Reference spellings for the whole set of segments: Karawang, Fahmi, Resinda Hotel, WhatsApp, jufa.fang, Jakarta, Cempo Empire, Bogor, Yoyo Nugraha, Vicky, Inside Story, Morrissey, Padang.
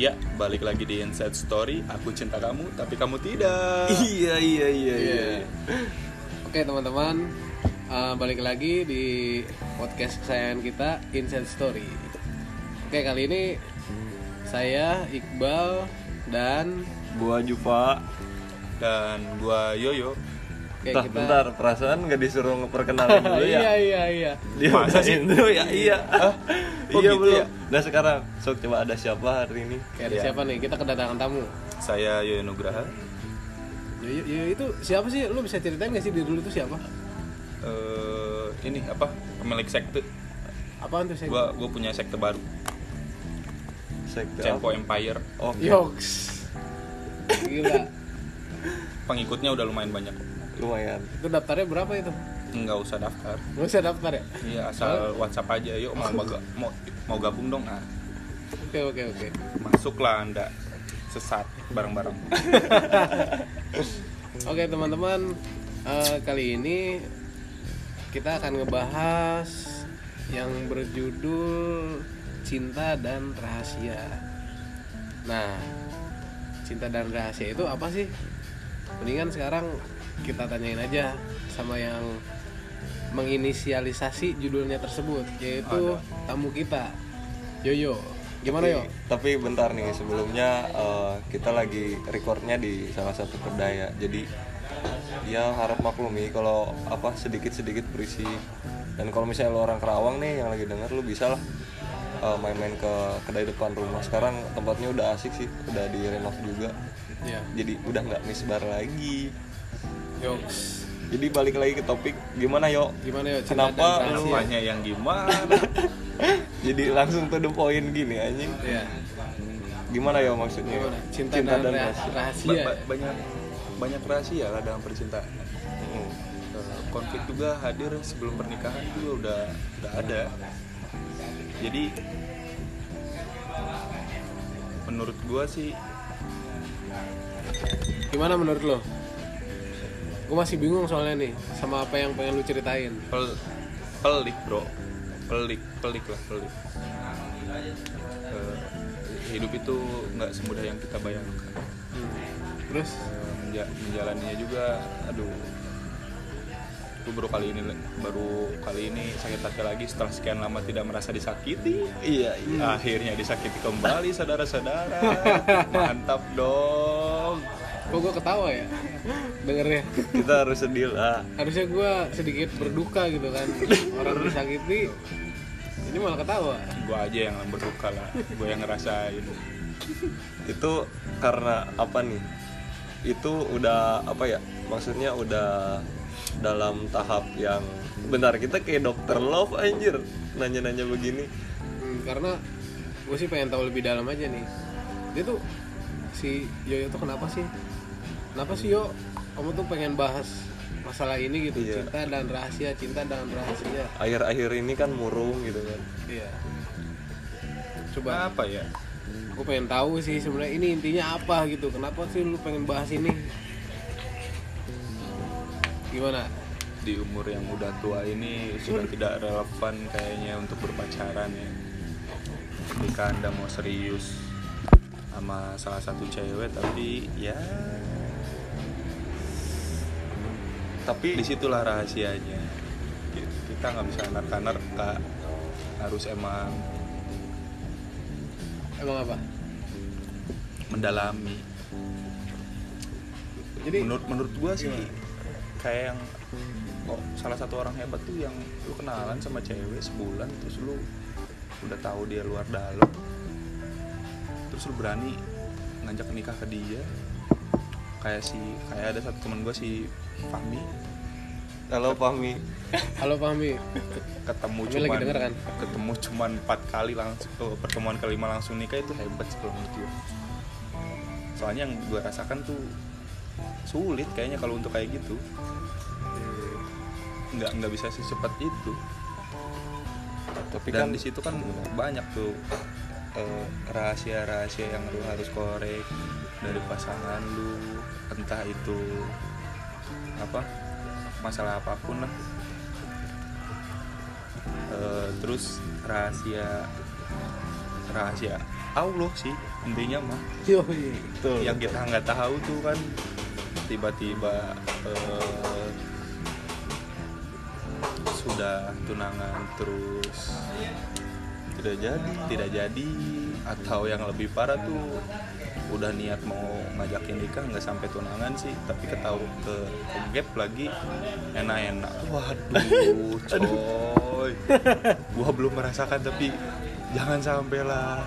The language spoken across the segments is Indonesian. Ya, balik lagi di Inside Story. Aku cinta kamu, tapi kamu tidak. Iya. Oke teman-teman, balik lagi di podcast kesayangan kita, Inside Story. Oke, kali ini saya Iqbal dan gua Jufa dan gua Yoyo. Oke, kita... bentar, perasaan gak disuruh ngeperkenalin dulu ya? Iya. Dia masa sih? Iya. Iya gitu ya? Nah sekarang, sok coba ada siapa hari ini? Siapa nih? Kita kedatangan tamu. Saya Yoyo Nugraha. Yoyo itu siapa sih? Lu bisa ceritain gak sih dia dulu itu siapa? Ini apa? Pemilik sekte. Apaan tuh sekte? Gua punya sekte baru. Sekte Cempo Empire. Oke. Yoks. Gila. Pengikutnya udah lumayan banyak. Lumayan. Itu daftarnya berapa itu? Enggak usah daftar. Enggak usah daftar ya? Iya, asal WhatsApp aja. Yuk mau gabung dong ah. Oke. Masuklah Anda sesat bareng-bareng. Oke, teman-teman, kali ini kita akan ngebahas yang berjudul cinta dan rahasia. Nah, cinta dan rahasia itu apa sih? Mendingan sekarang kita tanyain aja sama yang menginisialisasi judulnya tersebut, yaitu tamu kita, Yoyo. Gimana Yoyo? Tapi bentar nih, sebelumnya kita lagi recordnya di salah satu kedai, jadi dia harap maklumi kalau apa sedikit-sedikit berisik. Dan kalau misalnya lo orang Karawang nih yang lagi denger, lo bisa lah main-main ke kedai depan rumah. Sekarang tempatnya udah asik sih, udah direnov juga. Yeah. Jadi udah nggak misbar lagi. Yo. Jadi balik lagi ke topik, gimana yo? Kenapa lu tanya yang gimana? Jadi langsung to the point gini anjing. Iya. Gimana yo maksudnya? Gimana? Cinta dan rahasia. Banyak rahasia lah dalam percintaan. Konflik juga hadir sebelum pernikahan itu udah ada. Jadi menurut gua sih, gimana menurut lo? Gue masih bingung soalnya nih sama apa yang pengen lu ceritain. Pelik bro, pelik lah. Hidup itu nggak semudah yang kita bayangkan. Terus menjalaninya juga, aduh, itu baru kali ini sakit hati lagi setelah sekian lama tidak merasa disakiti. Iya. Akhirnya disakiti kembali saudara-saudara. Mantap dong. Kok gue ketawa ya? Dengernya. Kita harus sedih lah. Harusnya gue sedikit berduka gitu kan. Orang disakiti, ini malah ketawa. Gue aja yang berduka lah. Gue yang ngerasain. Itu karena apa nih? Itu udah apa ya? Maksudnya udah dalam tahap yang... Bentar, kita kayak dokter love anjir nanya-nanya begini. Karena gue sih pengen tahu lebih dalam aja nih. Dia tuh, si Yoyo tuh kenapa sih Yo, kamu tuh pengen bahas masalah ini gitu? Iya. cinta dan rahasia akhir-akhir ini kan murung gitu kan. Iya, coba apa ya, aku pengen tahu sih sebenarnya ini intinya apa gitu, kenapa sih lu pengen bahas ini? Gimana? Di umur yang udah tua ini sudah tidak relevan kayaknya untuk berpacaran ya. Ketika Anda mau serius sama salah satu cewek, tapi disitulah rahasianya. Kita nggak bisa nerka, harus emang apa? Mendalami. Jadi menurut gua sih gimana? Kayak yang salah satu orang hebat tuh yang lu kenalan sama cewek sebulan terus lu udah tahu dia luar dalam, terus lu berani ngajak nikah ke dia. Kayak ada satu teman gue, si Fahmi. Halo Fahmi. Ketemu cuman 4 kali langsung, pertemuan kelima langsung nikah, itu hebat sebelum itu. Soalnya yang gue rasakan tuh sulit kayaknya kalau untuk kayak gitu. Nggak bisa secepat itu. Tapi dan kan di situ kan banyak tuh rahasia-rahasia yang lu harus korek dari pasangan lu, entah itu apa masalah apapun lah. Terus rahasia rahasia Allah sih intinya mah. Yoi. Betul. Yang kita nggak tahu tuh kan tiba-tiba sudah tunangan terus tidak jadi atau yang lebih parah tuh udah niat mau ngajakin nikah nggak sampai tunangan sih tapi ketahuan ke gap lagi enak-enak. Waduh coy, gua belum merasakan tapi jangan sampailah,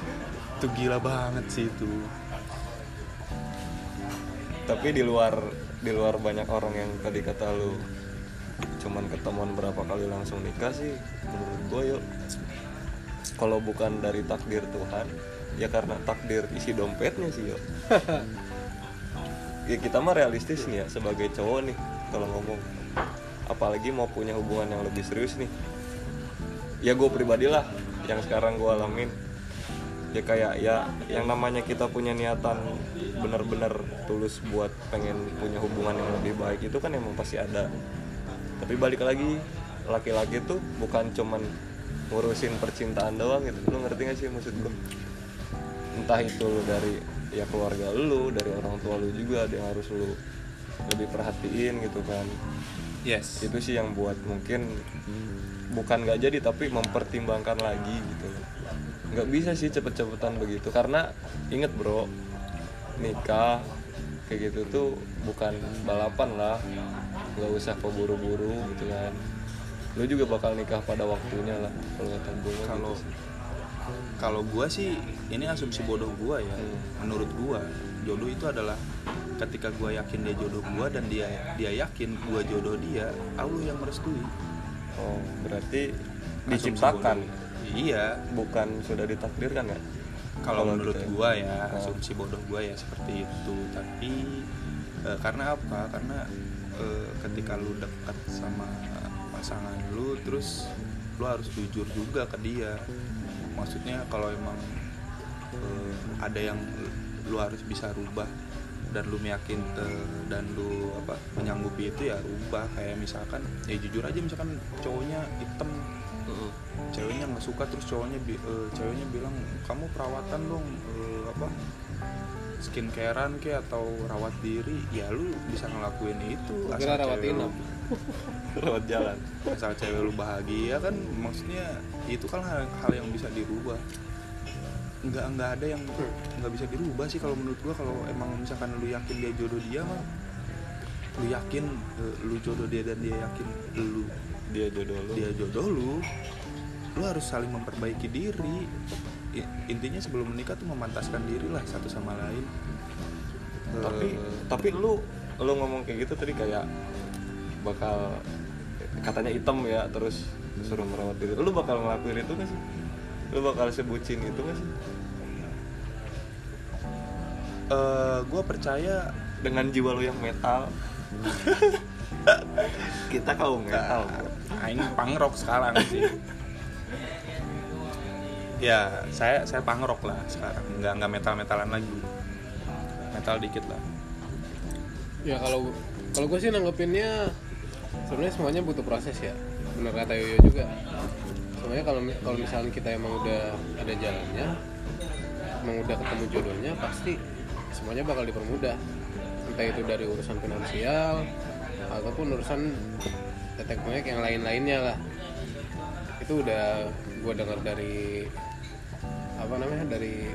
itu gila banget sih itu. Tapi di luar banyak orang yang tadi kata lu cuman ketemuan berapa kali langsung nikah sih, menurut gue yuk kalau bukan dari takdir Tuhan ya karena takdir isi dompetnya sih yuk. Ya kita mah realistis nih ya sebagai cowok nih kalau ngomong, apalagi mau punya hubungan yang lebih serius nih ya. Gue pribadilah yang sekarang gue alamin ya kayak ya yang namanya kita punya niatan benar-benar tulus buat pengen punya hubungan yang lebih baik itu kan emang pasti ada. Tapi balik lagi, laki-laki tuh bukan cuman ngurusin percintaan doang gitu. Lu ngerti gak sih maksud gue? Entah itu lu dari ya keluarga lu, dari orang tua lu juga ada yang harus lu lebih perhatiin gitu kan. Yes. Itu sih yang buat mungkin bukan gak jadi tapi mempertimbangkan lagi gitu. Gak bisa sih cepet-cepetan begitu, karena inget bro, nikah kayak gitu tuh bukan balapan lah, gak usah keburu-buru gitu kan. Lu juga bakal nikah pada waktunya lah kalau kata gue. Kalau gue sih, ini asumsi bodoh gue ya. Menurut gue, jodoh itu adalah ketika gue yakin dia jodoh gue dan dia yakin gue jodoh dia, Allah yang merestui. Oh, berarti asumsi diciptakan bodoh. Iya, bukan sudah ditakdirkan ya? Kalau menurut gitu ya? Gua ya, asumsi bodoh gua ya seperti itu. Tapi karena apa? Karena ketika lu dekat sama pasangan lu, terus lu harus jujur juga ke dia. Maksudnya kalau emang ada yang lu harus bisa rubah dan lu meyakinkan dan lu menyanggupi itu ya rubah. Kayak misalkan, ya jujur aja misalkan cowoknya hitam, ceweknya nggak suka terus ceweknya bilang kamu perawatan dong, skincarean ke atau rawat diri, ya lu bisa ngelakuin itu asal cewek lu rawat jalan, asal cewek lu bahagia kan. Maksudnya itu kan hal yang bisa dirubah. Nggak ada yang nggak bisa dirubah sih kalau menurut gua. Kalau emang misalkan lu yakin dia jodoh dia mah, lu yakin lu jodoh dia dan dia yakin lu dia jodoh lu, lu harus saling memperbaiki diri. Intinya sebelum menikah tuh memantaskan diri lah satu sama lain. Tapi lu ngomong kayak gitu tadi kayak bakal katanya hitam ya terus suruh merawat diri. Lu bakal ngelakuin itu nggak sih? Lu bakal sebutin itu nggak sih? Gue percaya dengan jiwa lu yang metal. Kita kaum metal, aing pangrok sekarang sih. Ya, saya pangrok lah sekarang. Enggak metal-metalan lagi. Metal dikit lah. Ya kalau gue sih nanggepinnya sebenarnya semuanya butuh proses ya. Bener kata Yoyo juga. Sebenarnya kalau misalnya kita emang udah ada jalannya, emang udah ketemu jodohnya, pasti semuanya bakal dipermudah. Entah itu dari urusan finansial ataupun urusan tetek bengek yang lain-lainnya lah. Itu udah gue dengar dari dari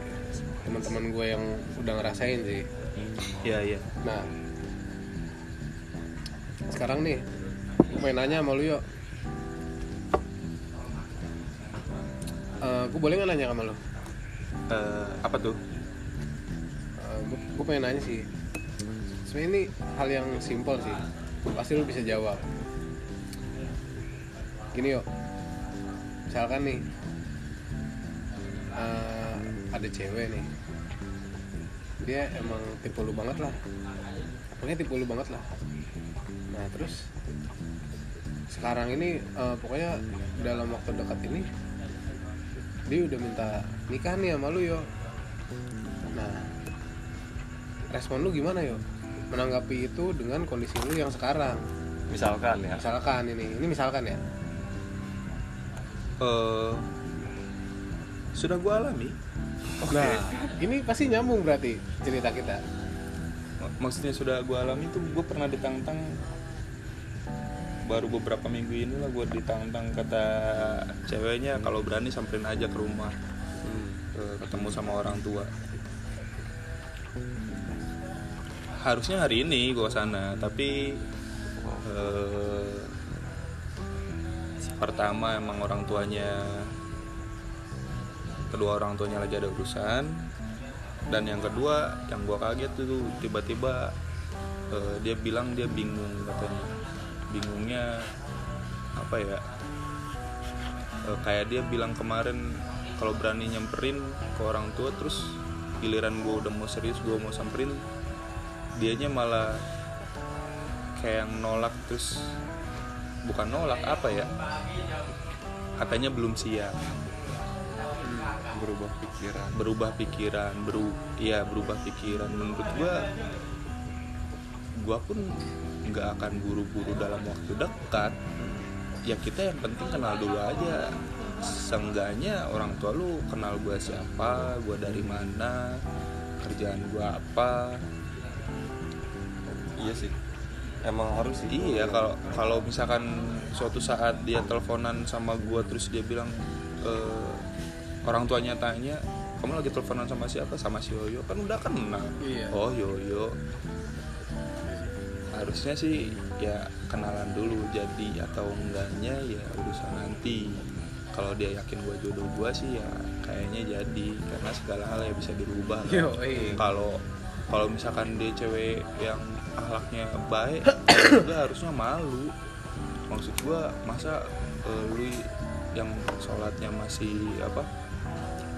teman-teman gue yang udah ngerasain sih. Iya. Nah sekarang nih gue pengen nanya sama lu yuk, gue boleh nggak nanya sama lu? Apa tuh? Gue pengen nanya sih. Sebenarnya ini hal yang simpel sih, pasti lu bisa jawab. Gini yuk, misalkan nih ada cewek nih, dia emang tipe lu banget lah. Nah terus sekarang ini pokoknya dalam waktu dekat ini dia udah minta nikah nih sama lu yo. Nah respon lu gimana yo? Menanggapi itu dengan kondisi lu yang sekarang. Misalkan ini misalkan ya. sudah gue alami. Okay. Nah, ini pasti nyambung berarti cerita kita. Maksudnya sudah gue alami itu, gue pernah ditantang baru beberapa minggu ini lah, gue ditantang kata ceweknya kalau berani samperin aja ke rumah, ketemu sama orang tua. Harusnya hari ini gue kesana, tapi pertama emang orang tuanya, kedua orang tuanya lagi ada urusan, dan yang kedua yang gue kaget itu tiba-tiba dia bilang dia bingung, katanya bingungnya apa ya, kayak dia bilang kemarin kalau berani nyamperin ke orang tua, terus giliran gue udah mau serius, gue mau samperin, dianya malah kayak yang nolak. Terus bukan nolak, apa ya, katanya belum siap, berubah pikiran berubah pikiran. Menurut gua pun nggak akan buru-buru dalam waktu dekat ya, kita yang penting kenal dulu aja. Seenggaknya orang tua lu kenal gua siapa, gua dari mana, kerjaan gua apa. Iya sih, emang harus sih. Iya, kalau misalkan suatu saat dia teleponan sama gue terus dia bilang orang tuanya tanya, kamu lagi teleponan sama siapa? Sama si Yoyo, kan udah kenal. Iya. Oh Yoyo, harusnya sih ya kenalan dulu. Jadi atau enggaknya ya urusan nanti. Kalau dia yakin gue jodoh gue sih ya kayaknya jadi, karena segala hal ya bisa dirubah. Kalau misalkan dia cewek yang akhlaknya baik, juga harusnya malu. Maksud gua masa lu yang sholatnya masih apa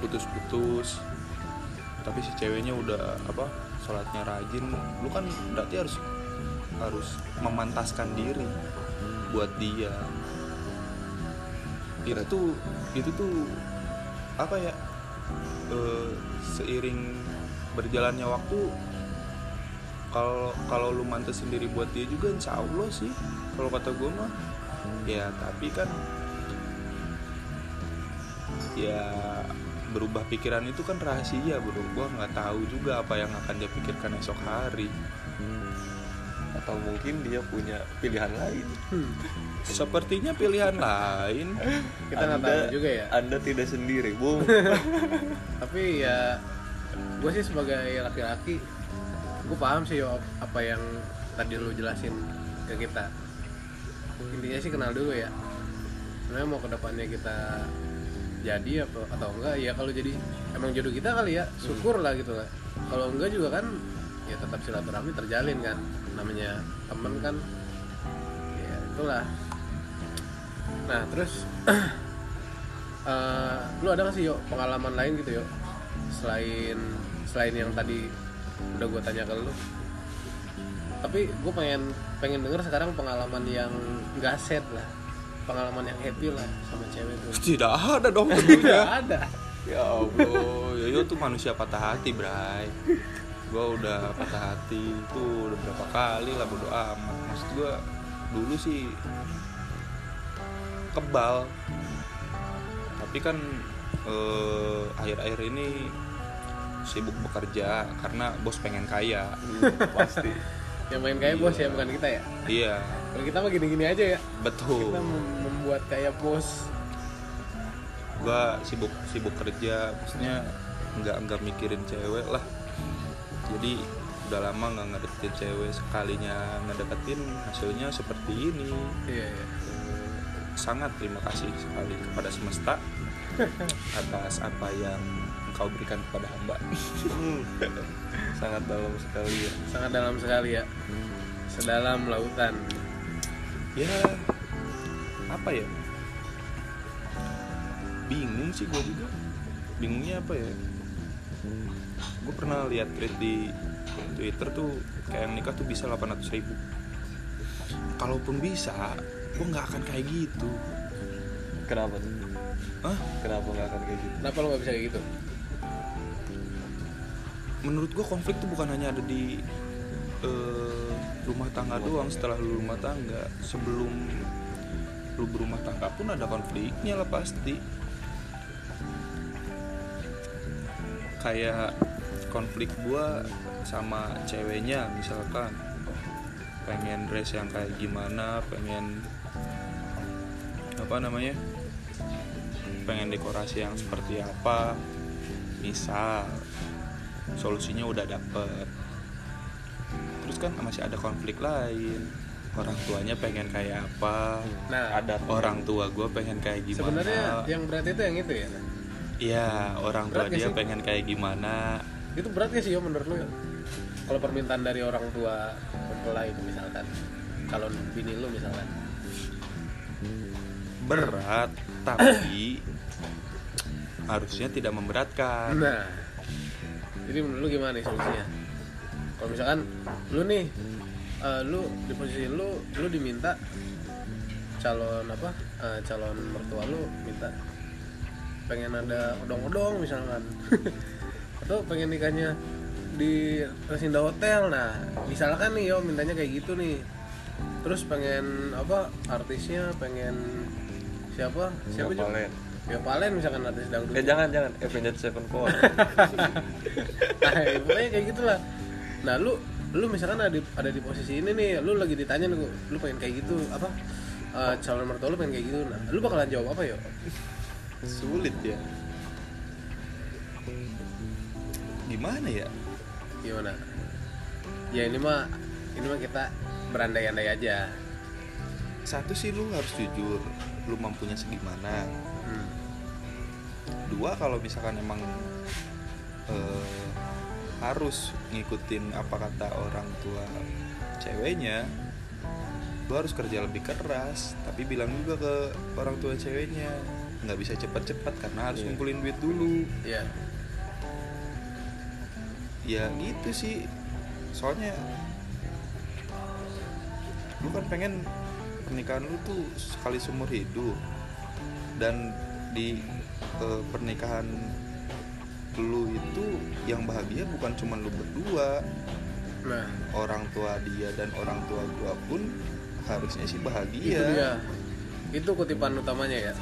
putus-putus, tapi si ceweknya udah apa sholatnya rajin, lu kan berarti harus memantaskan diri buat dia. Itu tuh apa ya, seiring berjalannya waktu, kalau lu mantesin diri buat dia juga insya Allah sih kalau kata gue mah. Ya tapi kan ya berubah pikiran itu kan rahasia bro, gue nggak tahu juga apa yang akan dia pikirkan esok hari. Atau mungkin dia punya pilihan lain. Sepertinya pilihan lain. Kita nggak tahu juga ya, Anda tidak sendiri bung. Tapi ya gue sih sebagai laki-laki, gue paham sih apa yang tadi lo jelasin ke kita. Intinya sih kenal dulu ya, sebenarnya mau kedepannya kita jadi apa atau enggak. Ya kalau jadi emang jodoh kita kali ya, syukur lah gitu lah. Kalau enggak juga kan ya tetap silaturahmi terjalin kan, namanya temen kan, ya itulah. Nah terus lo ada nggak sih pengalaman lain gitu selain yang tadi udah gue tanya ke lu? Tapi gue pengen denger sekarang pengalaman yang gak sad lah, pengalaman yang happy lah sama cewek itu. Tidak ada dong. Tidak ada. Ya Allah, Yoyo tuh manusia patah hati bray. Gue udah patah hati itu udah berapa kali lah, bodo amat. Maksud gue dulu sih kebal, tapi kan akhir-akhir ini sibuk bekerja karena bos pengen kaya. Pasti yang pengen kaya bos ya, bukan kita ya. Iya, kalau kita mah gini-gini aja ya. Betul, kita membuat kaya bos. Gua sibuk kerja, maksudnya nggak mikirin cewek lah. Jadi udah lama nggak ngedeketin cewek, sekalinya ngedeketin hasilnya seperti ini. Iya. Sangat terima kasih sekali kepada semesta atas apa yang kau berikan kepada hamba. Sangat dalam sekali ya sedalam lautan ya. Apa ya, bingung sih gue juga. Bingungnya apa ya, gue pernah lihat thread di Twitter tuh kayak yang nikah tuh bisa 800.000. Kalaupun bisa gue gak akan kayak gitu. Kenapa? Hah? Kenapa gak akan kayak gitu? Kenapa lo gak bisa kayak gitu? Menurut gue konflik tuh bukan hanya ada di rumah tangga doang. Setelah lu rumah tangga, sebelum lu berumah tangga pun ada konfliknya lah pasti. kayak konflik gue sama ceweknya, misalkan pengen dress yang kayak gimana, pengen pengen dekorasi yang seperti apa, misal solusinya udah dapet. Terus kan masih ada konflik lain, orang tuanya pengen kayak apa, ada orang tua gue pengen kayak gimana. Sebenarnya yang berat itu yang itu ya. Iya, orang tua dia pengen kayak gimana. Itu berat gak sih ya menurut lu? Kalau permintaan dari orang tua mempelai misalkan, calon bini lu misalkan, berat, tapi harusnya tidak memberatkan. Nah, jadi menurut lu gimana nih solusinya? Kalau misalkan lu nih, lu di posisi lu diminta calon calon mertua lu minta pengen ada odong-odong misalkan, atau pengen nikahnya di Resinda Hotel. Nah, misalkan nih yo mintanya kayak gitu nih. Terus pengen artisnya, pengen siapa Palen. Ya Palen misalkan artis dangdut. Jangan Avenged Sevenfold. Nah, pokoknya kayak gitulah. Nah, lu misalkan ada di posisi ini nih, lu lagi ditanya nih, lu pengen kayak gitu calon mertua lu pengen kayak gitu. Nah, lu bakalan jawab apa yo? Sulit ya. Gimana? Ya ini mah kita berandai-andai aja. Satu sih, lu harus jujur, lu mampunya segimana. Dua, kalau misalkan emang harus ngikutin apa kata orang tua ceweknya, lu harus kerja lebih keras. Tapi bilang juga ke orang tua ceweknya, nggak bisa cepat-cepat karena harus ngumpulin duit dulu. Iya. Ya gitu sih, soalnya lu kan pengen pernikahan lu tuh sekali seumur hidup, dan di pernikahan lu itu yang bahagia bukan cuma lu berdua. Nah, orang tua dia dan orang tua gua pun harusnya sih bahagia. Itu kutipan utamanya ya,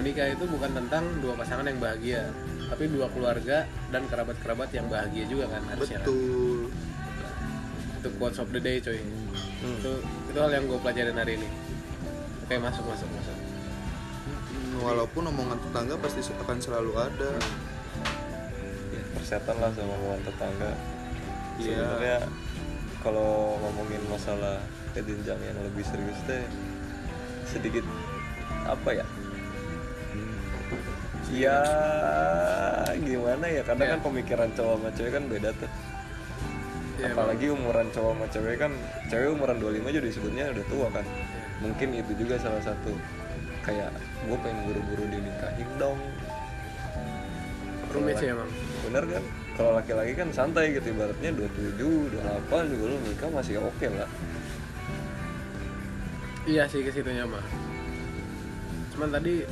menikah itu bukan tentang dua pasangan yang bahagia, tapi dua keluarga dan kerabat-kerabat yang bahagia juga kan harusnya. Betul. Kan? Itu quotes of the day coy. Itu hal yang gue pelajarin hari ini. Oke, masuk. Walaupun omongan tetangga pasti akan selalu ada. Ya, persetan lah sama omongan tetangga. Sebenarnya kalau ngomongin masalah jenjang yang lebih serius deh, sedikit ya gimana ya, karena kan pemikiran cowok sama cewek kan beda tuh. Apalagi umuran cowok sama cewek kan, cewek umuran 25 jadi sebetulnya udah tua kan. Mungkin itu juga salah satu, kayak gue pengen buru-buru dinikahin dong. Rumit sih emang, bener kan? Kalau laki-laki kan santai gitu, ibaratnya 27, 28 juga lu nikah masih oke lah. Iya sih kesitunya mah. Cuman tadi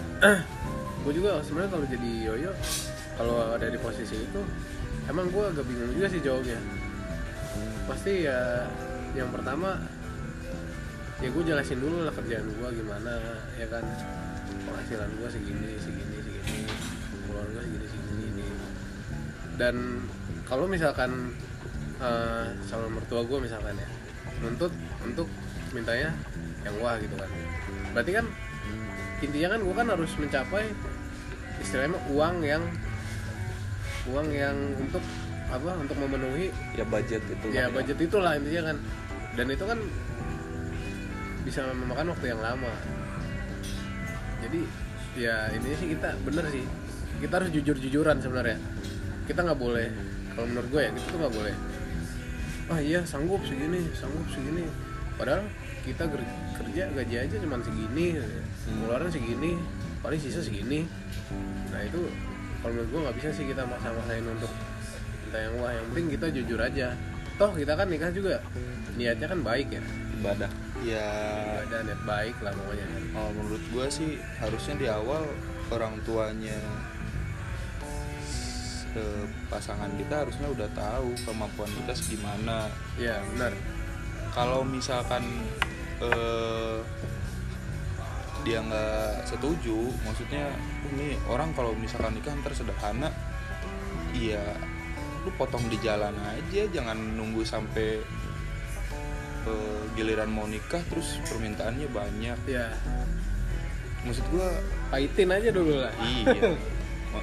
gue juga sebenarnya kalau jadi Yoyo, kalau ada di posisi itu emang gue agak bingung juga sih jawabnya. Pasti ya yang pertama ya gue jelasin dulu lah kerjaan gue gimana, ya kan, penghasilan gue segini, keluar gue segini. Dan kalau misalkan calon mertua gue misalkan ya nuntut untuk mintanya yang wah gitu kan, berarti kan intinya kan gue kan harus mencapai istilahnya uang yang untuk memenuhi ya budget itu ya kan, budget itulah intinya kan. Dan itu kan bisa memakan waktu yang lama. Jadi ya intinya sih kita bener sih, kita harus jujur-jujuran sebenarnya. Kita nggak boleh, kalau menurut gue ya, kita tuh nggak boleh sanggup segini, padahal kita kerja gaji aja cuman segini, pengeluaran segini, paling sisa segini. Nah itu kalau menurut gue nggak bisa sih kita maksa-maksain untuk kita yang wah. Yang penting kita jujur aja, toh kita kan nikah juga niatnya kan baik ya, ibadah ya, ibadah niat baik lah pokoknya. Kalau menurut gue sih harusnya di awal orang tuanya pasangan kita harusnya udah tahu kemampuan kita segimana. Ya benar. Kalau misalkan dia nggak setuju, maksudnya ini orang kalau misalkan nikah ntar sederhana, iya lu potong di jalan aja, jangan nunggu sampai giliran mau nikah terus permintaannya banyak. Iya. Maksud gue pahitin aja dulu lah. Iya.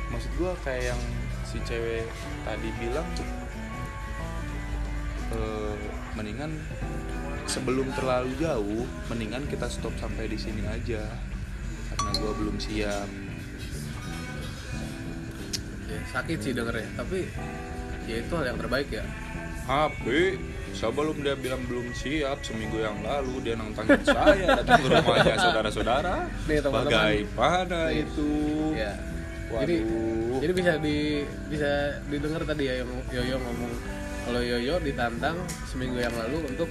Maksud gue kayak yang si cewek tadi bilang mendingan sebelum terlalu jauh, mendingan kita stop sampai di sini aja karena gue belum siap. Ya, sakit sih dengernya, tapi ya itu hal yang terbaik ya. Tapi sebelum dia bilang belum siap, seminggu yang lalu dia nantangin saya datang ke rumahnya saudara-saudara. Bagaimana itu? Ya. Jadi bisa didengar tadi ya Yoyo ngomong kalau Yoyo ditantang seminggu yang lalu untuk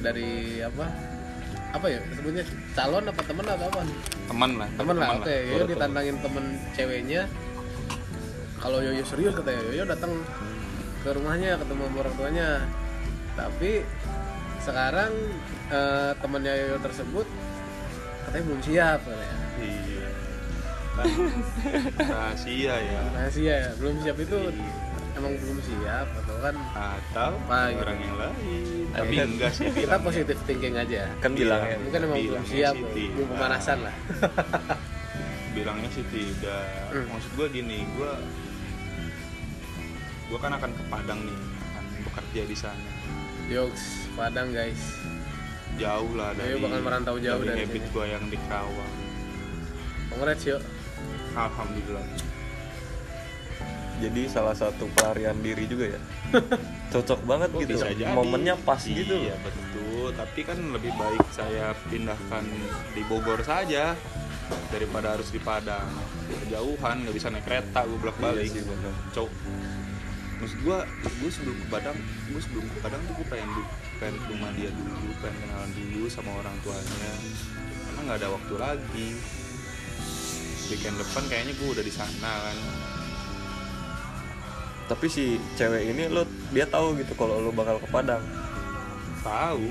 dari apa ya sebutnya, calon apa teman atau apa? Teman lah. Oke, Yoyo ditantangin temen ceweknya. Kalau Yoyo serius katanya, Yoyo datang ke rumahnya ketemu orang tuanya. Tapi sekarang temannya Yoyo tersebut katanya belum siap katanya. Iya. Rahasia ya. Belum siap itu emang belum siap atau kan atau orang yang lain. Tapi enggak sih. Kita positif thinking aja. Kan bilangnya bukan emang belum siap, belum pemanasan lah. Bilangnya sih tidak. Maksud gue gini, gue kan akan ke Padang nih, akan bekerja di sana. Yoks, Padang guys. Jauh lah dari. Yoyo bakal merantau jauh dari habit gue yang di Karawang. Congrats yo. Alhamdulillah. Jadi salah satu pelarian diri juga ya. Cocok banget gitu. Momennya pas gitu. Iya betul. Tapi kan lebih baik saya pindahkan di Bogor saja daripada harus di Padang. Kejauhan, nggak bisa naik kereta, gue bolak-balik. Iya, maksud gue sebelum ke Padang tuh gue pengen ke rumah dia dulu, pengen kenalan dulu sama orang tuanya karena nggak ada waktu lagi. Weekend depan kayaknya gue udah di sana kan. Tapi si cewek ini dia tahu gitu kalau lo bakal ke Padang. Tahu.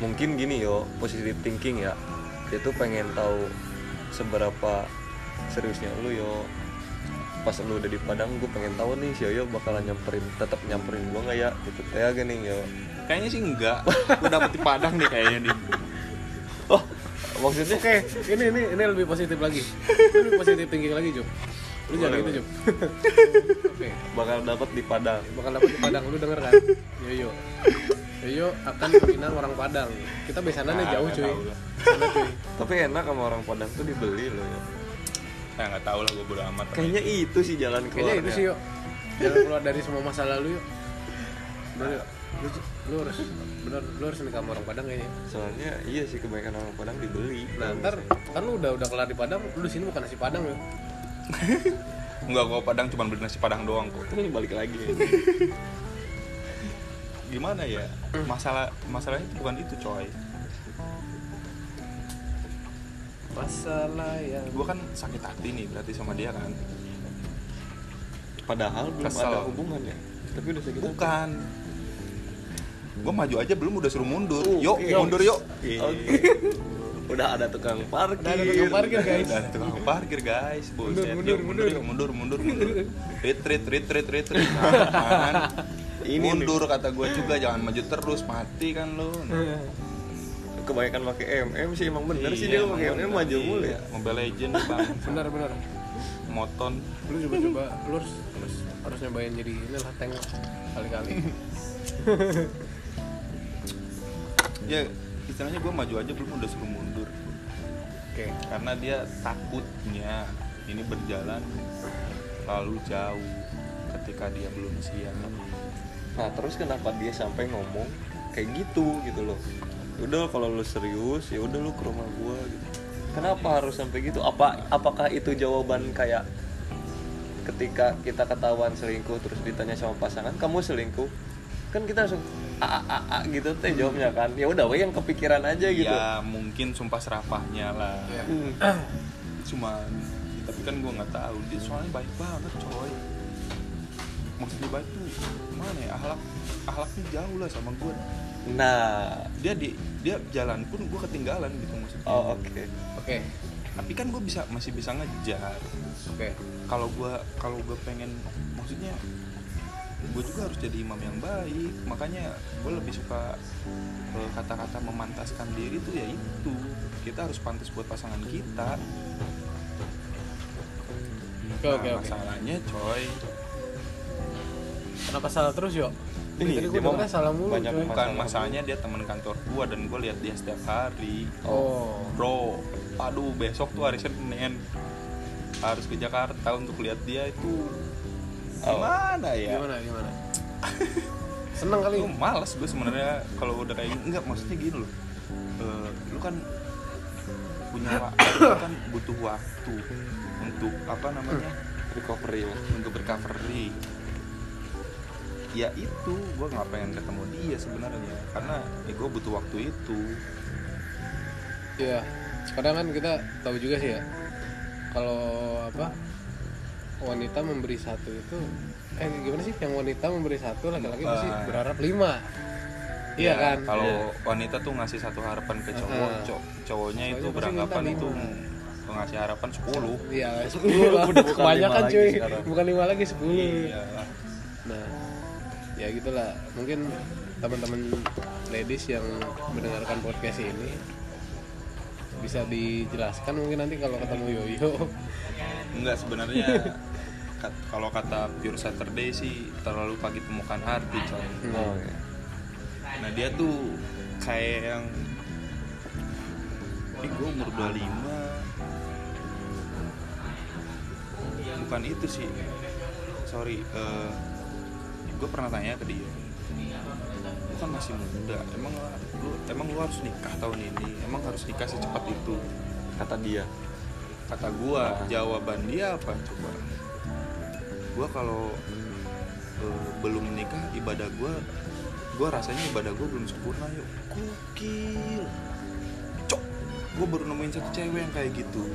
Mungkin gini yo, positive thinking ya. Dia tuh pengen tahu seberapa seriusnya lo yo. Pas lu udah di Padang, gue pengen tahu nih si Yoyo bakalan tetap nyamperin gue nggak ya? Gitu kayak gini yo. Kayaknya sih enggak. Gue dapet di Padang nih kayaknya nih. Oh, maksudnya? Oke, ini lebih positif lagi. Lebih positif thinking lagi Jom. Lu jangan gitu Jom. Oke. Bakal dapet di Padang. Lu denger kan? Yoyo akan berkenal orang Padang. Kita biasanya jauh cuy. Tapi enak sama orang Padang tuh dibeli loh ya. Nah, nggak tahu lah, gue bodo amat. Kayaknya itu sih jalan keluar. Kayaknya itu sih yuk. Jalan keluar dari semua masa lalu yuk. Bener, lu harus nikah sama orang Padang kayaknya. Soalnya iya sih, kebanyakan orang Padang dibeli. Nah ntar kan lu udah kelar di Padang, lu di sini bukan nasi Padang yuk. Enggak, gua Padang cuma beli nasi Padang doang kok. Terus balik lagi. Gimana ya? Masalahnya bukan itu coy. Masalah ya, gue kan sakit hati nih berarti sama dia kan. Padahal belum ada hubungan ya. Tapi udah sakit hati. Bukan. Gue maju aja belum udah suruh mundur. Mundur yuk. Okay. Udah ada tukang parkir. Udah ada tukang parkir guys. Mundur. Retreat. Mundur kata gue juga, jangan maju terus, mati kan lo. Kebanyakan pakai MM sih emang bener sih dia pakai MM maju mulu ya. Mobile Legend bang. Bener. Moton. Lu coba harus nyobain jadi inilah tank kali-kali. Ya istilahnya gue maju aja belum udah suruh mundur. Oke. Karena dia takutnya ini berjalan terlalu jauh ketika dia belum siap. Nah terus kenapa dia sampai ngomong kayak gitu loh? Udah kalau lu serius ya udah lu ke rumah gua gitu. Kenapa harus sampai gitu? Apakah itu jawaban kayak ketika kita ketahuan selingkuh terus ditanya sama pasangan, "Kamu selingkuh?" Kan kita langsung gitu teh jawabnya kan. Ya udah we yang kepikiran aja gitu. Ya mungkin sumpah serapahnya lah. Cuman tapi kan gua enggak tahu dia soalnya baik banget, coy. Maksudnya baik tuh gimana ya? Akhlaknya jauh lah sama gua. Nah, dia jalan pun gue ketinggalan gitu maksudnya. Oh, oke. tapi kan gue bisa masih bisa ngejar. Oke. Kalau gue pengen, maksudnya gue juga harus jadi imam yang baik, makanya gue lebih suka kata-kata memantaskan diri tuh, ya itu kita harus pantas buat pasangan kita. Nah, masalahnya coy, kenapa salah terus yo? Jadi gue ngomongnya salah mulu. Banyak coy. Bukan masalahnya, dia teman kantor gue dan gue lihat dia setiap hari. Oh bro, aduh besok tuh hari Senin harus ke Jakarta untuk lihat dia itu. Gimana ya? Gimana? Seneng kali. Gue malas gue sebenarnya kalau udah kayak enggak, maksudnya gini loh. Lu kan punya lu kan butuh waktu untuk apa namanya? Recovery, untuk recovery. Ya itu, gue nggak pengen ketemu dia sebenarnya karena ya gue butuh waktu itu. Iya. Sekarang kan kita tahu juga sih ya. Kalau apa? Wanita memberi satu itu gimana sih, yang wanita memberi satu, laki-laki pasti berharap lima. Iya kan, kalau wanita tuh ngasih satu harapan ke cowok, cowoknya itu beranggapan itu ngasih harapan 10. Iya 10 lah. Udah kebanyakan cuy sekarang. Bukan 5 lagi 10. Iya. Nah ya gitulah, mungkin teman-teman ladies yang mendengarkan podcast ini bisa dijelaskan mungkin nanti kalau ketemu Yoyo. Enggak, sebenarnya kalau kata Pure Saturday sih terlalu pagi temukan arti coy. Nah dia tuh kayak yang gue umur 25 bukan itu sih, sorry, gue pernah tanya ke dia, lu kan masih muda, emang lu harus nikah tahun ini, emang harus nikah secepat itu, kata dia. Kata gua, jawaban dia apa coba? Gua kalau belum menikah, ibadah gua rasanya ibadah gua belum sempurna yuk. Gokil. Cok. Gua baru nemuin satu cewek yang kayak gitu.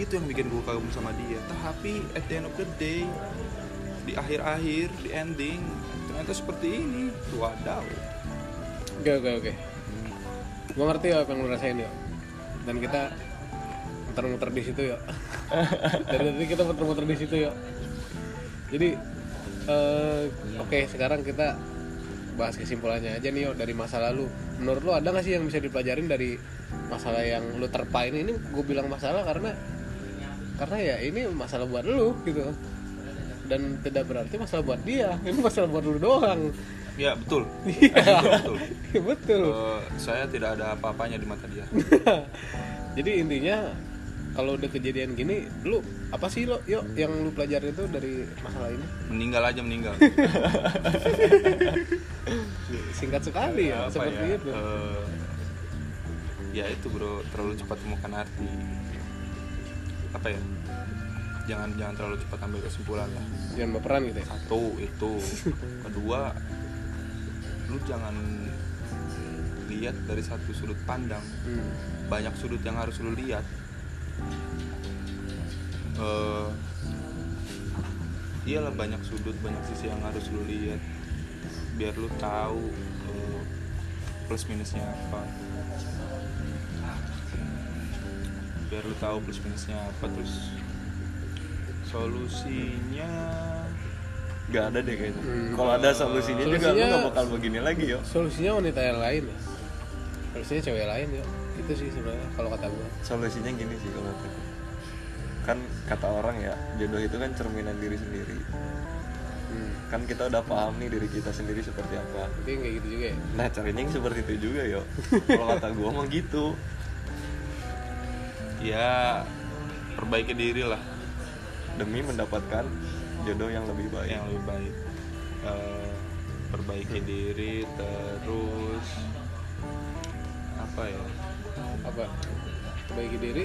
Itu yang bikin gua kagum sama dia. Tapi at the end of the day, di akhir-akhir, di ending, ternyata seperti ini. Wadaw. Oke. Gua ngerti apa yang lu rasain yuk. Dan kita muter-muter di situ yuk. Dari kita muter-muter di situ yuk. Jadi oke, sekarang kita bahas kesimpulannya aja nih yuk, dari masa lalu. Menurut lo ada nggak sih yang bisa dipelajarin dari masalah yang lo terpa ini? Ini gue bilang masalah karena ya ini masalah buat lo gitu. Dan tidak berarti masalah buat dia. Ini masalah buat lo doang. Ya betul. Betul. Saya tidak ada apa-apanya di mata dia. Jadi intinya kalau udah kejadian gini, lu apa sih lo yuk yang lu pelajari itu dari masalah ini? Meninggal aja. Singkat sekali ya, seperti ya? Itu. Ya itu bro, terlalu cepat temukan arti. Apa ya? Jangan terlalu cepat ambil kesimpulan lah. Jangan baperan gitu ya. Satu itu. Kedua, lu jangan lihat dari satu sudut pandang. Banyak sudut yang harus lu lihat. Iyalah banyak sudut, banyak sisi yang harus lu lihat biar lu tahu plus minusnya apa. Biar lu tahu plus minusnya apa, terus solusinya nggak ada deh kayaknya. Kalau ada solusinya juga lu nggak bakal begini lagi yo. Solusinya wanita yang lain, solusinya cewek lain yo. Itu sih sebenarnya kalau kata gue. Solusinya gini sih kalau kata gue. Kan kata orang ya, jodoh itu kan cerminan diri sendiri. Kan kita udah paham nih diri kita sendiri seperti apa. Jadi kayak gitu juga ya. Nah, caranya yang seperti itu juga yo. Kalau kata gue mah gitu. Ya perbaiki diri lah demi mendapatkan jodoh yang lebih baik. Perbaiki diri, terus apa ya? Apa? Perbaiki diri,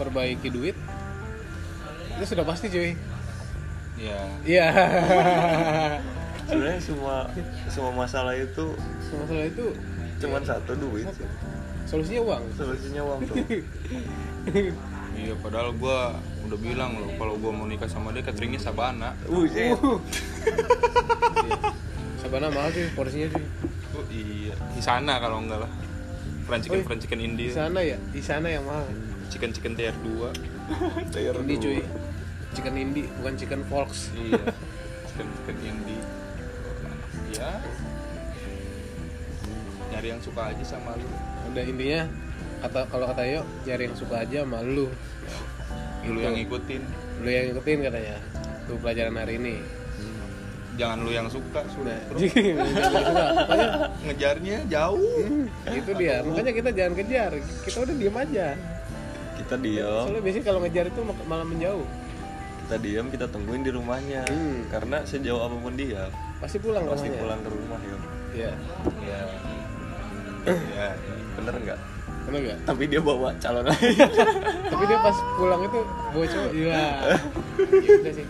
perbaiki duit. Itu sudah pasti cuy. Iya. Sebenarnya semua masalah itu cuman satu, duit. Solusinya uang tuh. Iya, padahal gue udah bilang loh kalau gue mau nikah sama dia cateringnya Sabana. Sabana mahal sih porsinya sih. Oh iya, di sana kalau enggak lah. French chicken India. Di sana ya, yang mahal. chicken tier 2 indie cuy, chicken indie bukan chicken folks. Iya, chicken indie ya, nyari yang suka aja sama lu udah. Intinya kata kalau kata Yo, nyari yang suka aja sama lu, lu yang ngikutin, lu yang ngikutin katanya tuh pelajaran hari ini. Jangan lu yang suka, sudah terus ngejarnya jauh. Itu dia, makanya kita jangan kejar, kita udah diem aja. Kita diem. Soalnya biasanya kalau ngejar itu malah menjauh. Kita diem, kita tungguin di rumahnya, karena sejauh apapun dia pasti pulang, pasti rumahnya. Pulang ke rumah ya. Iya. Iya. Iya. Bener nggak? Bener nggak? Tapi dia bawa calon lain. Tapi dia pas pulang itu bawa cowok. Iya. Ya udah sih.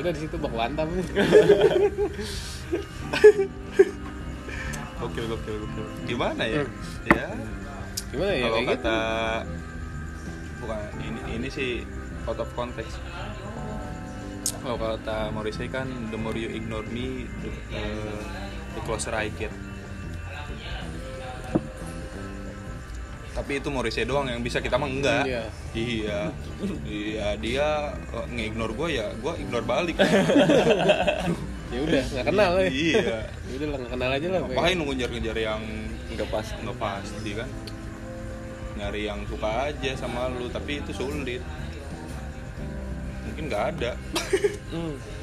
Udah di situ bakalan tam. Gokil. Gimana ya? Ya. Gimana ya? Kalau kata gitu? Bukan ini sih out of context. Kalau kata Morrissey kan, the more you ignore me, the closer I get. Tapi itu Morrissey doang yang bisa, kita mah enggak. Iya dia nge-ignore gue, ya gue ignore balik. Ya udah nggak kenal ya. Iya, udah nggak kenal aja lah. Ngapain ngejar-ngejar yang nggak pasti kan? Nyari yang suka aja sama lu, tapi itu sulit. Mungkin nggak ada.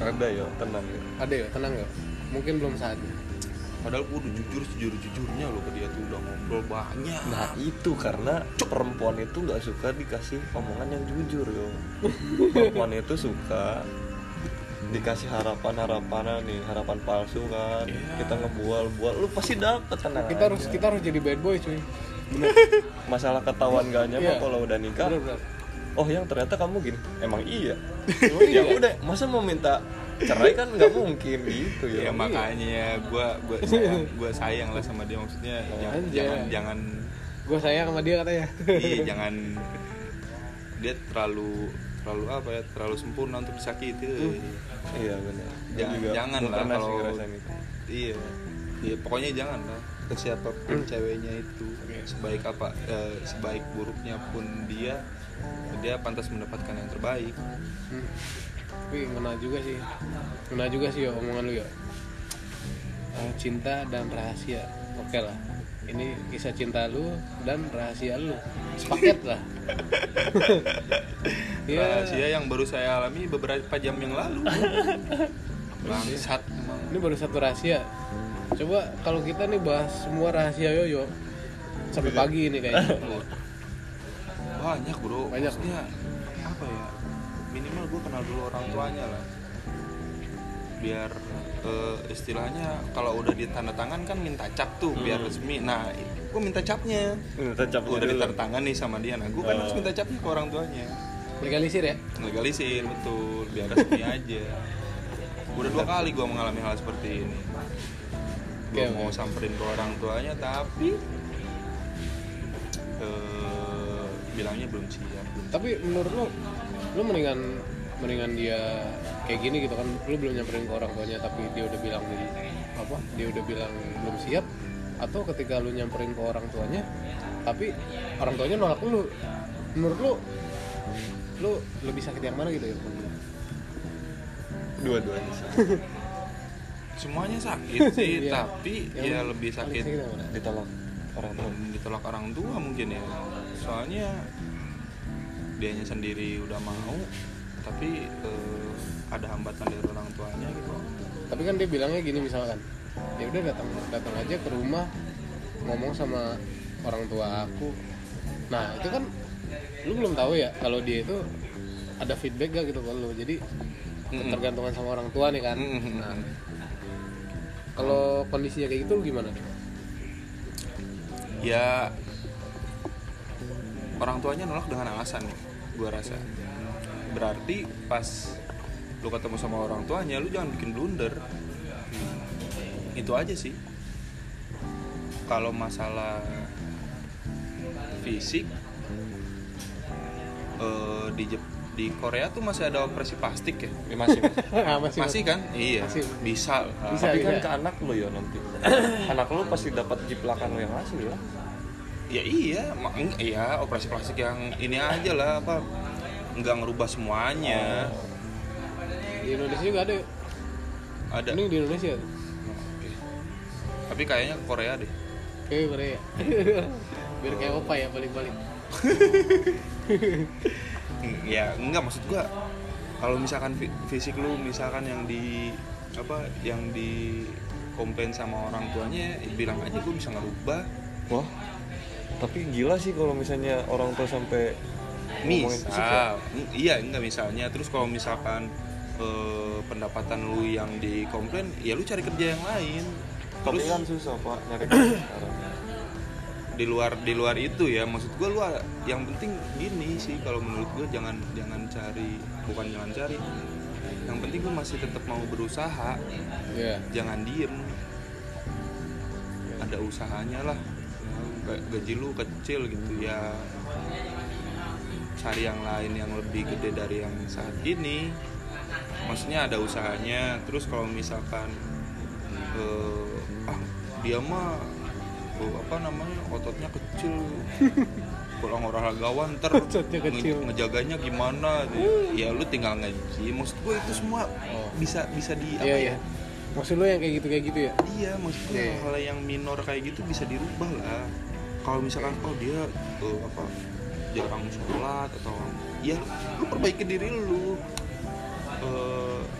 Ada ya, tenang ya. Ada ya, tenang ya. Mungkin belum saatnya. Padahal gue udah jujur-jujurnya loh ke dia tuh, udah ngobrol banyak. Nah itu karena perempuan itu gak suka dikasih omongan yang jujur yo. Perempuan itu suka dikasih harapan-harapanan nih, harapan palsu kan. Yeah. Kita ngebual-bual, lu pasti dapet, tenang. Kita harus jadi bad boy cuy. Bener. Masalah ketahuan gaknya yeah. Kalau udah nikah. Bener. Oh yang ternyata kamu gini, emang iya. Ya udah, masa mau minta cerai kan nggak mungkin gitu ya. Ya makanya gue sayang lah sama dia, maksudnya jangan gue sayang sama dia katanya. Iya, jangan dia terlalu apa ya, terlalu sempurna untuk disakiti. Iya benar. Jangan lah kalau gitu. Iya pokoknya jangan lah, siapapun ceweknya itu sebaik apa sebaik buruknya pun dia pantas mendapatkan yang terbaik. Tapi kena juga sih ya omongan lu ya. Cinta dan rahasia. Oke lah. Ini kisah cinta lu dan rahasia lu. Sepaket lah. Rahasia yang baru saya alami beberapa jam yang lalu. Bangsat. Ini baru satu rahasia. Coba kalau kita nih bahas semua rahasia Yoyo sampai pagi ini kayaknya. Banyak bro. Maksudnya apa ya? Minimal gue kenal dulu orang tuanya lah, biar istilahnya kalau udah ditanda tangan kan minta cap tuh biar resmi. Nah gue minta capnya udah ditanda tangan nih sama dia, nah gue kan harus minta capnya ke orang tuanya. Legalisir betul, biar resmi aja. Udah 2 kali gue mengalami hal seperti ini. Gue mau samperin ke orang tuanya tapi bilangnya belum siap. Tapi menurut lo mendingan dia kayak gini gitu kan, lo belum nyamperin ke orang tuanya tapi dia udah bilang belum siap, atau ketika lo nyamperin ke orang tuanya tapi orang tuanya nolak lo, menurut lo lebih sakit yang mana gitu ya? Dua-duanya sakit. Semuanya sakit sih. Tapi ya lebih sakit ditolak orang tua mungkin ya, soalnya dianya sendiri udah mau tapi ada hambatan dari orang tuanya gitu. Tapi kan dia bilangnya gini, misalkan ya udah datang aja ke rumah ngomong sama orang tua aku. Nah itu kan lu belum tahu ya kalau dia itu ada feedback gak gitu ke lu, jadi ketergantungan sama orang tua nih kan. Nah kalau kondisinya kayak gitu gimana nih? Ya orang tuanya nolak dengan alasan nih gua rasa. Berarti pas lu ketemu sama orang tuanya, lu jangan bikin blunder. Itu aja sih. Kalau masalah fisik di Korea tuh masih ada operasi plastik ya? Masih kan? Iya. Bisa. Tapi kan ke anak lu ya nanti. Anak lu pasti dapat jiplakan lu yang asli lah. Ya iya, iya operasi plastik yang ini aja lah, apa nggak ngerubah semuanya. Di Indonesia juga ada. Ada. Ini di Indonesia. Okay. Tapi kayaknya Korea deh. Kayak Korea. Biar kayak apa ya balik-balik. Ya enggak, maksud gua kalau misalkan fisik lu misalkan yang di apa yang di komplain sama orang tuanya, bilang aja gua bisa ngerubah. Wah, tapi gila sih kalau misalnya orang tua sampai ngomongin fisik ya? Iya, enggak misalnya. Terus kalau misalkan pendapatan lu yang dikomplain, ya lu cari kerja yang lain. Tapi kan susah Pak nyari kerja sekarang. Di luar itu ya, maksud gue lu yang penting gini sih kalau menurut gue, jangan cari, yang penting gue masih tetap mau berusaha, yeah. Jangan diem, ada usahanya lah. Gaji lu kecil gitu ya, cari yang lain yang lebih gede dari yang saat ini, maksudnya ada usahanya. Terus kalau misalkan dia mah ototnya kecil, kurang olahragawan, ntar ngejaganya gimana? Ya lu tinggal ngaji. Maksud gue itu semua bisa di apa ya? Maksud lu yang kayak gitu ya? Iya, maksud gue hal yang minor kayak gitu bisa dirubah lah. Kalau misalkan dia jarang sholat atau ya lu perbaiki diri lu,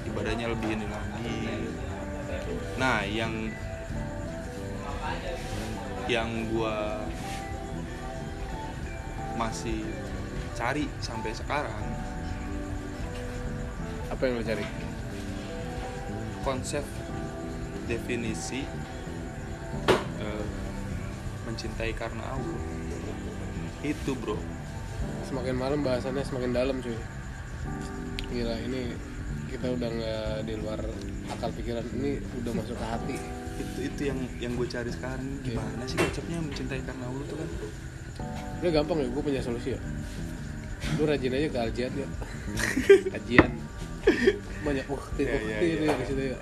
ibadahnya lebih ini lagi. Nah, yang gua masih cari sampai sekarang, apa yang lo cari? Konsep, definisi mencintai karena Allah itu, bro. Semakin malam bahasannya semakin dalam, cuy. Gila, ini kita udah nggak di luar akal pikiran, ini udah masuk ke hati. Itu yang gue cari sekarang, gimana sih konsepnya mencintai karena Allah tuh kan? Udah gampang ya, gue punya solusi ya. Lu rajin aja ke kajian ya. Kajian. Banyak ukti ini di situ ya.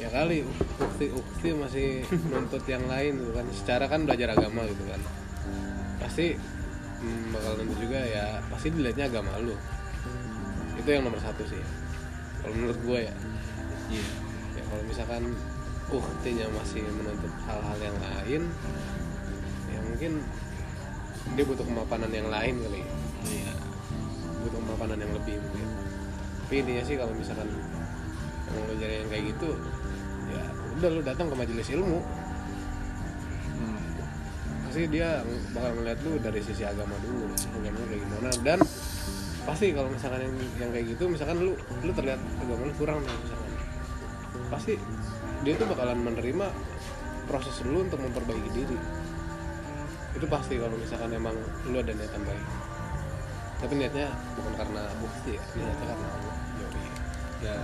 Ya kali ukti masih nuntut yang lain tuh kan. Secara kan belajar agama gitu kan. Pasti bakal nuntut juga ya, pasti dilihatnya agama lu. Itu yang nomor satu sih. Kalau menurut gue ya. Iya. Yeah. Kalau misalkan uktinya masih menuntut hal-hal yang lain, ya mungkin dia butuh kemapanan yang lain kali ya, butuh kemapanan yang lebih mungkin. Tapi intinya sih kalau misalkan mau belajar yang kayak gitu, ya udah lu datang ke majelis ilmu, pasti dia bakal melihat lu dari sisi agama dulu, agama kayak gimana. Dan pasti kalau misalkan yang kayak gitu, misalkan lu terlihat agama lu kurang misalkan, pasti dia tuh bakalan menerima proses lu untuk memperbaiki diri. Itu pasti kalau misalkan emang lu ada niatan baik. Tapi niatnya bukan karena bukti ya, niatnya karena Allah. Ya.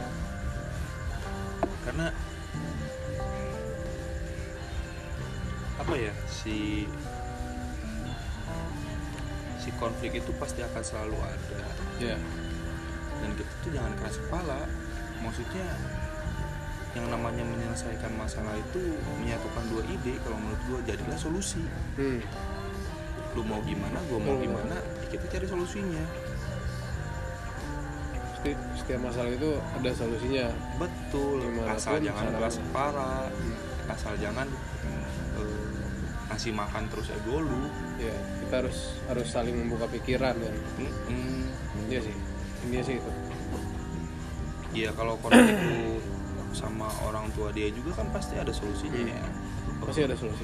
Karena apa ya, si konflik itu pasti akan selalu ada. Ya. Dan kita tuh jangan keras kepala. Maksudnya yang namanya menyelesaikan masalah itu menyatukan dua ide. Kalau menurut gue, jadilah solusi. Lu mau gimana, gue mau gimana, kita cari solusinya. Setiap masalah itu ada solusinya. Betul. Asal jangan keras parah, asal jangan ngasih makan terus ego lu. Ya, kita harus saling membuka pikiran kan. Iya sih, intinya sih itu. Iya, kalau konflik lu sama orang tua dia juga kan pasti ada solusinya ya. Pasti ada solusi.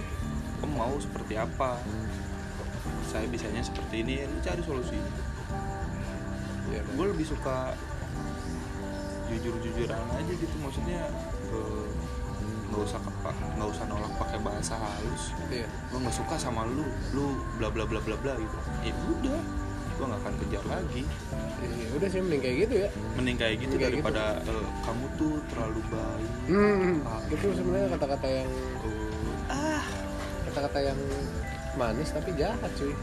Kamu mau seperti apa? Saya bisanya seperti ini, lu cari solusinya. Ya, gue lebih suka jujur-jujuran aja gitu, maksudnya nggak usah nolak pakai bahasa halus. Iya. Gue nggak suka sama lu bla bla bla bla bla gitu. Ya udah, gue nggak akan kejar lagi. Ya udah sih, mending kayak gitu ya. Mending kayak gitu daripada gitu. Kamu tuh terlalu baik. Itu sebenarnya kata-kata yang kata-kata yang manis tapi jahat, cuy.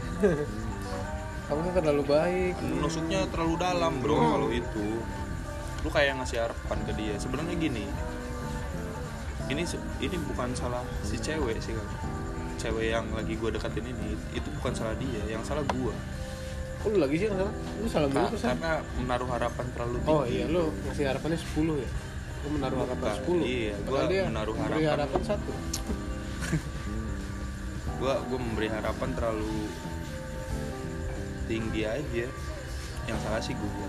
Kamu tuh terlalu baik. Nusuknya terlalu dalam, bro. Kalau itu, lu kayak ngasih harapan ke dia. Sebenarnya gini, ini bukan salah si cewek sih kan. cewek yang lagi gue deketin ini itu bukan salah dia, yang salah gue. Kok lu lagi sih yang salah? Lu salah gue persen? Karena menaruh harapan terlalu tinggi. Oh iya, lu ngasih harapannya 10 ya? Gue menaruh harapan 10. Iya, gue menaruh harapan 1. Gue memberi harapan terlalu tinggi aja. Yang salah sih gue.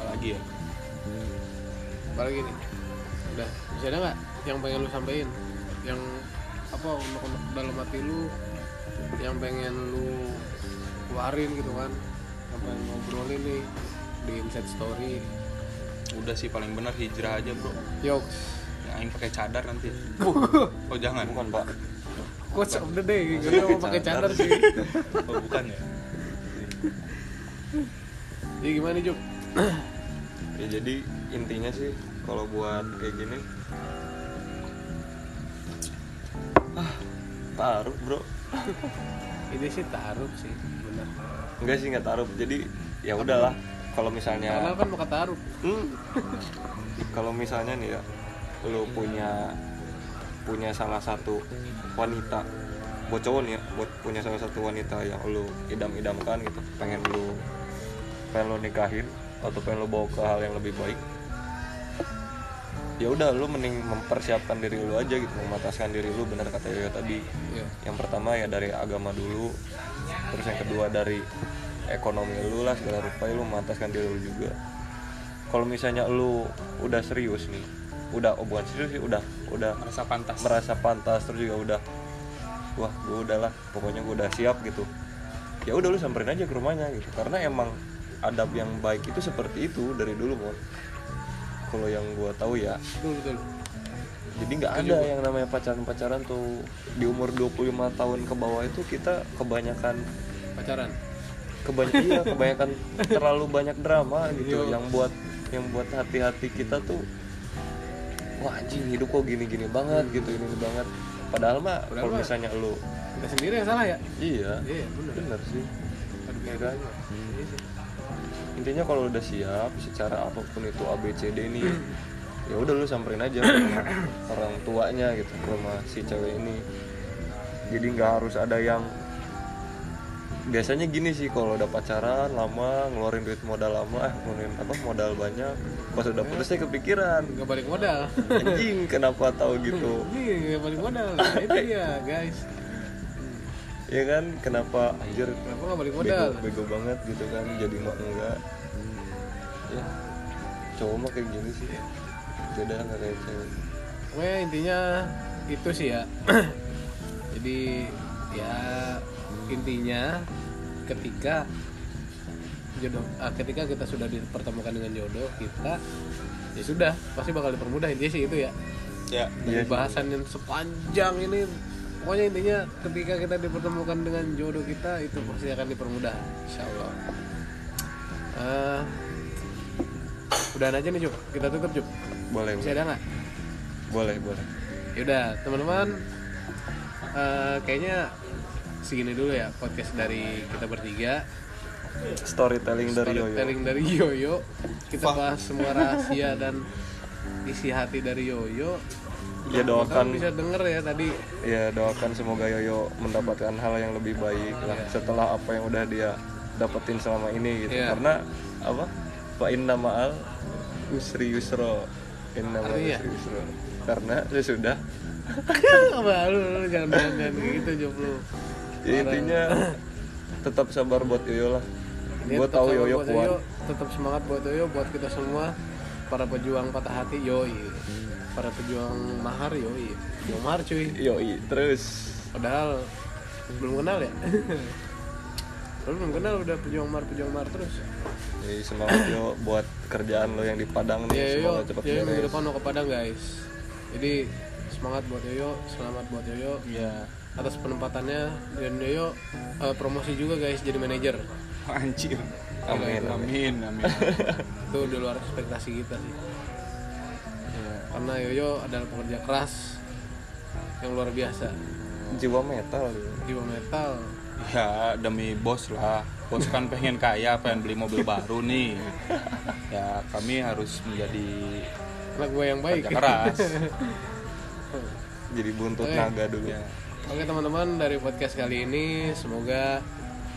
Apalagi ya? Apalagi nih? Udah, bisa ada gak yang pengen lu sampein? Yang apa, untuk dalam hati lu yang pengen lu keluarin gitu kan? Yang pengen ngobrolin nih di Inside Story. Udah sih, paling benar hijrah aja bro. Yok. Yang pakai cadar nanti. Oh jangan. Bukan pak. Coach of the day. Gue mau pakai cadar sih. Oh bukan ya. Jadi gimana Juk? Ya jadi intinya sih kalau buat kayak gini, taruh bro. Ini sih taruh sih, benar. Enggak sih nggak taruh. Jadi ya udahlah. Kalau misalnya. Karena kan mau ketaruh. Kalau misalnya nih ya, lu punya salah satu wanita, buat cowok nih ya, buat punya salah satu wanita yang lu idam-idamkan gitu, pengen lu nikahin atau pengen lu bawa ke hal yang lebih baik, ya udah lu mending mempersiapkan diri lu aja gitu, memataskan diri lu, benar kata Yoyo tadi. Yang pertama ya dari agama dulu, terus yang kedua dari ekonomi lu lah, segala rupa lu memataskan diri lu juga. Kalau misalnya lu udah serius nih, udah bukan serius sih, udah merasa pantas terus juga udah, wah gue udahlah pokoknya gue udah siap gitu, ya udah lu samperin aja ke rumahnya gitu, karena emang adab yang baik itu seperti itu dari dulu mon, kalau yang gue tahu ya. Betul. Jadi nggak ada yang namanya pacaran tuh di umur 25 tahun ke bawah itu kita kebanyakan pacaran. Kebanyakan terlalu banyak drama gitu. Yang buat hati-hati kita tuh, wah anjing hidup kok gini-gini banget gitu, ini banget. Padahal mah kalau misalnya lu kita sendiri yang salah ya? Iya benar sih. Admiranya. Intinya kalau udah siap secara apapun itu ABCD nih, ya udah lu samperin aja orang tuanya gitu, ke rumah si cewek ini. Jadi nggak harus ada yang biasanya gini sih, kalau udah pacaran lama, ngeluarin duit modal lama, modal banyak, pas udah putus saya kepikiran nggak balik modal, anjing kenapa tahu gitu, nggak balik modal, itu ya guys, ya kan kenapa anjir, kenapa nggak balik modal, bego banget gitu kan, jadi enggak, ya cowok mah kayak gini sih, beda nggak kayak cewek, well, intinya itu sih ya, jadi ya intinya ketika kita sudah dipertemukan dengan jodoh kita, ya sudah pasti bakal dipermudah, intinya sih itu ya dari bahasan yang sepanjang ini, pokoknya intinya ketika kita dipertemukan dengan jodoh kita itu pasti akan dipermudah insyaallah. Udahan aja nih Cuk, kita tutup Cuk, boleh bisa ada nggak? Boleh yaudah teman-teman, kayaknya segini dulu ya podcast dari kita bertiga, storytelling dari Yoyo. Kita bahas semua rahasia dan isi hati dari Yoyo. Ya doakan bisa denger ya tadi. Ya doakan semoga Yoyo mendapatkan hal yang lebih baik lah setelah apa yang udah dia dapetin selama ini gitu. Yeah. Karena apa? Fa inna ma'al usri yusra. Inna ma'al usri yusra. Karena sesudah lu jangan gitu joplo. Ya, intinya tetap sabar buat Yoyo lah. Gue tahu Yoyo kuat. Tetap semangat buat Yoyo, buat kita semua para pejuang patah hati Yoi, para pejuang mahar Yoi, mahar cuy. Yoi terus. Padahal belum kenal ya. Belum kenal udah pejuang mahar terus. Jadi semangat Yoyo buat kerjaan lo yang di Padang nih, semoga cepat beres. Iya, minggu depan mau ke Padang guys. Jadi semangat buat Yoyo, selamat buat Yoyo. Ya. Atas penempatannya, dan Yoyo promosi juga guys jadi manajer. Anjir. Amin. Itu di luar ekspektasi kita sih. Ya, karena Yoyo adalah pekerja keras yang luar biasa. Jiwa metal. Ya demi bos lah. Bos kan pengen kaya, pengen beli mobil baru nih. Ya kami harus menjadi anak gue yang baik. Kerja keras. jadi buntut naga dulu. Ya. Oke teman-teman, dari podcast kali ini semoga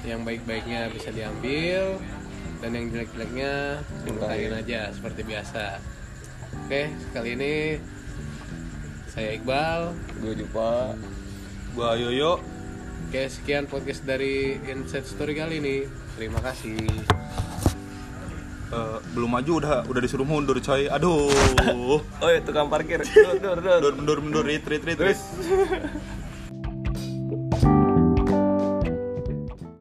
yang baik-baiknya bisa diambil dan yang jelek-jeleknya dilupain aja seperti biasa. Oke, kali ini saya Iqbal, gue Jupa, gue Yoyo. Oke, sekian podcast dari Inside Story kali ini. Terima kasih. Belum maju udah disuruh mundur coy. Aduh. Tukang parkir. Mundur. Rit.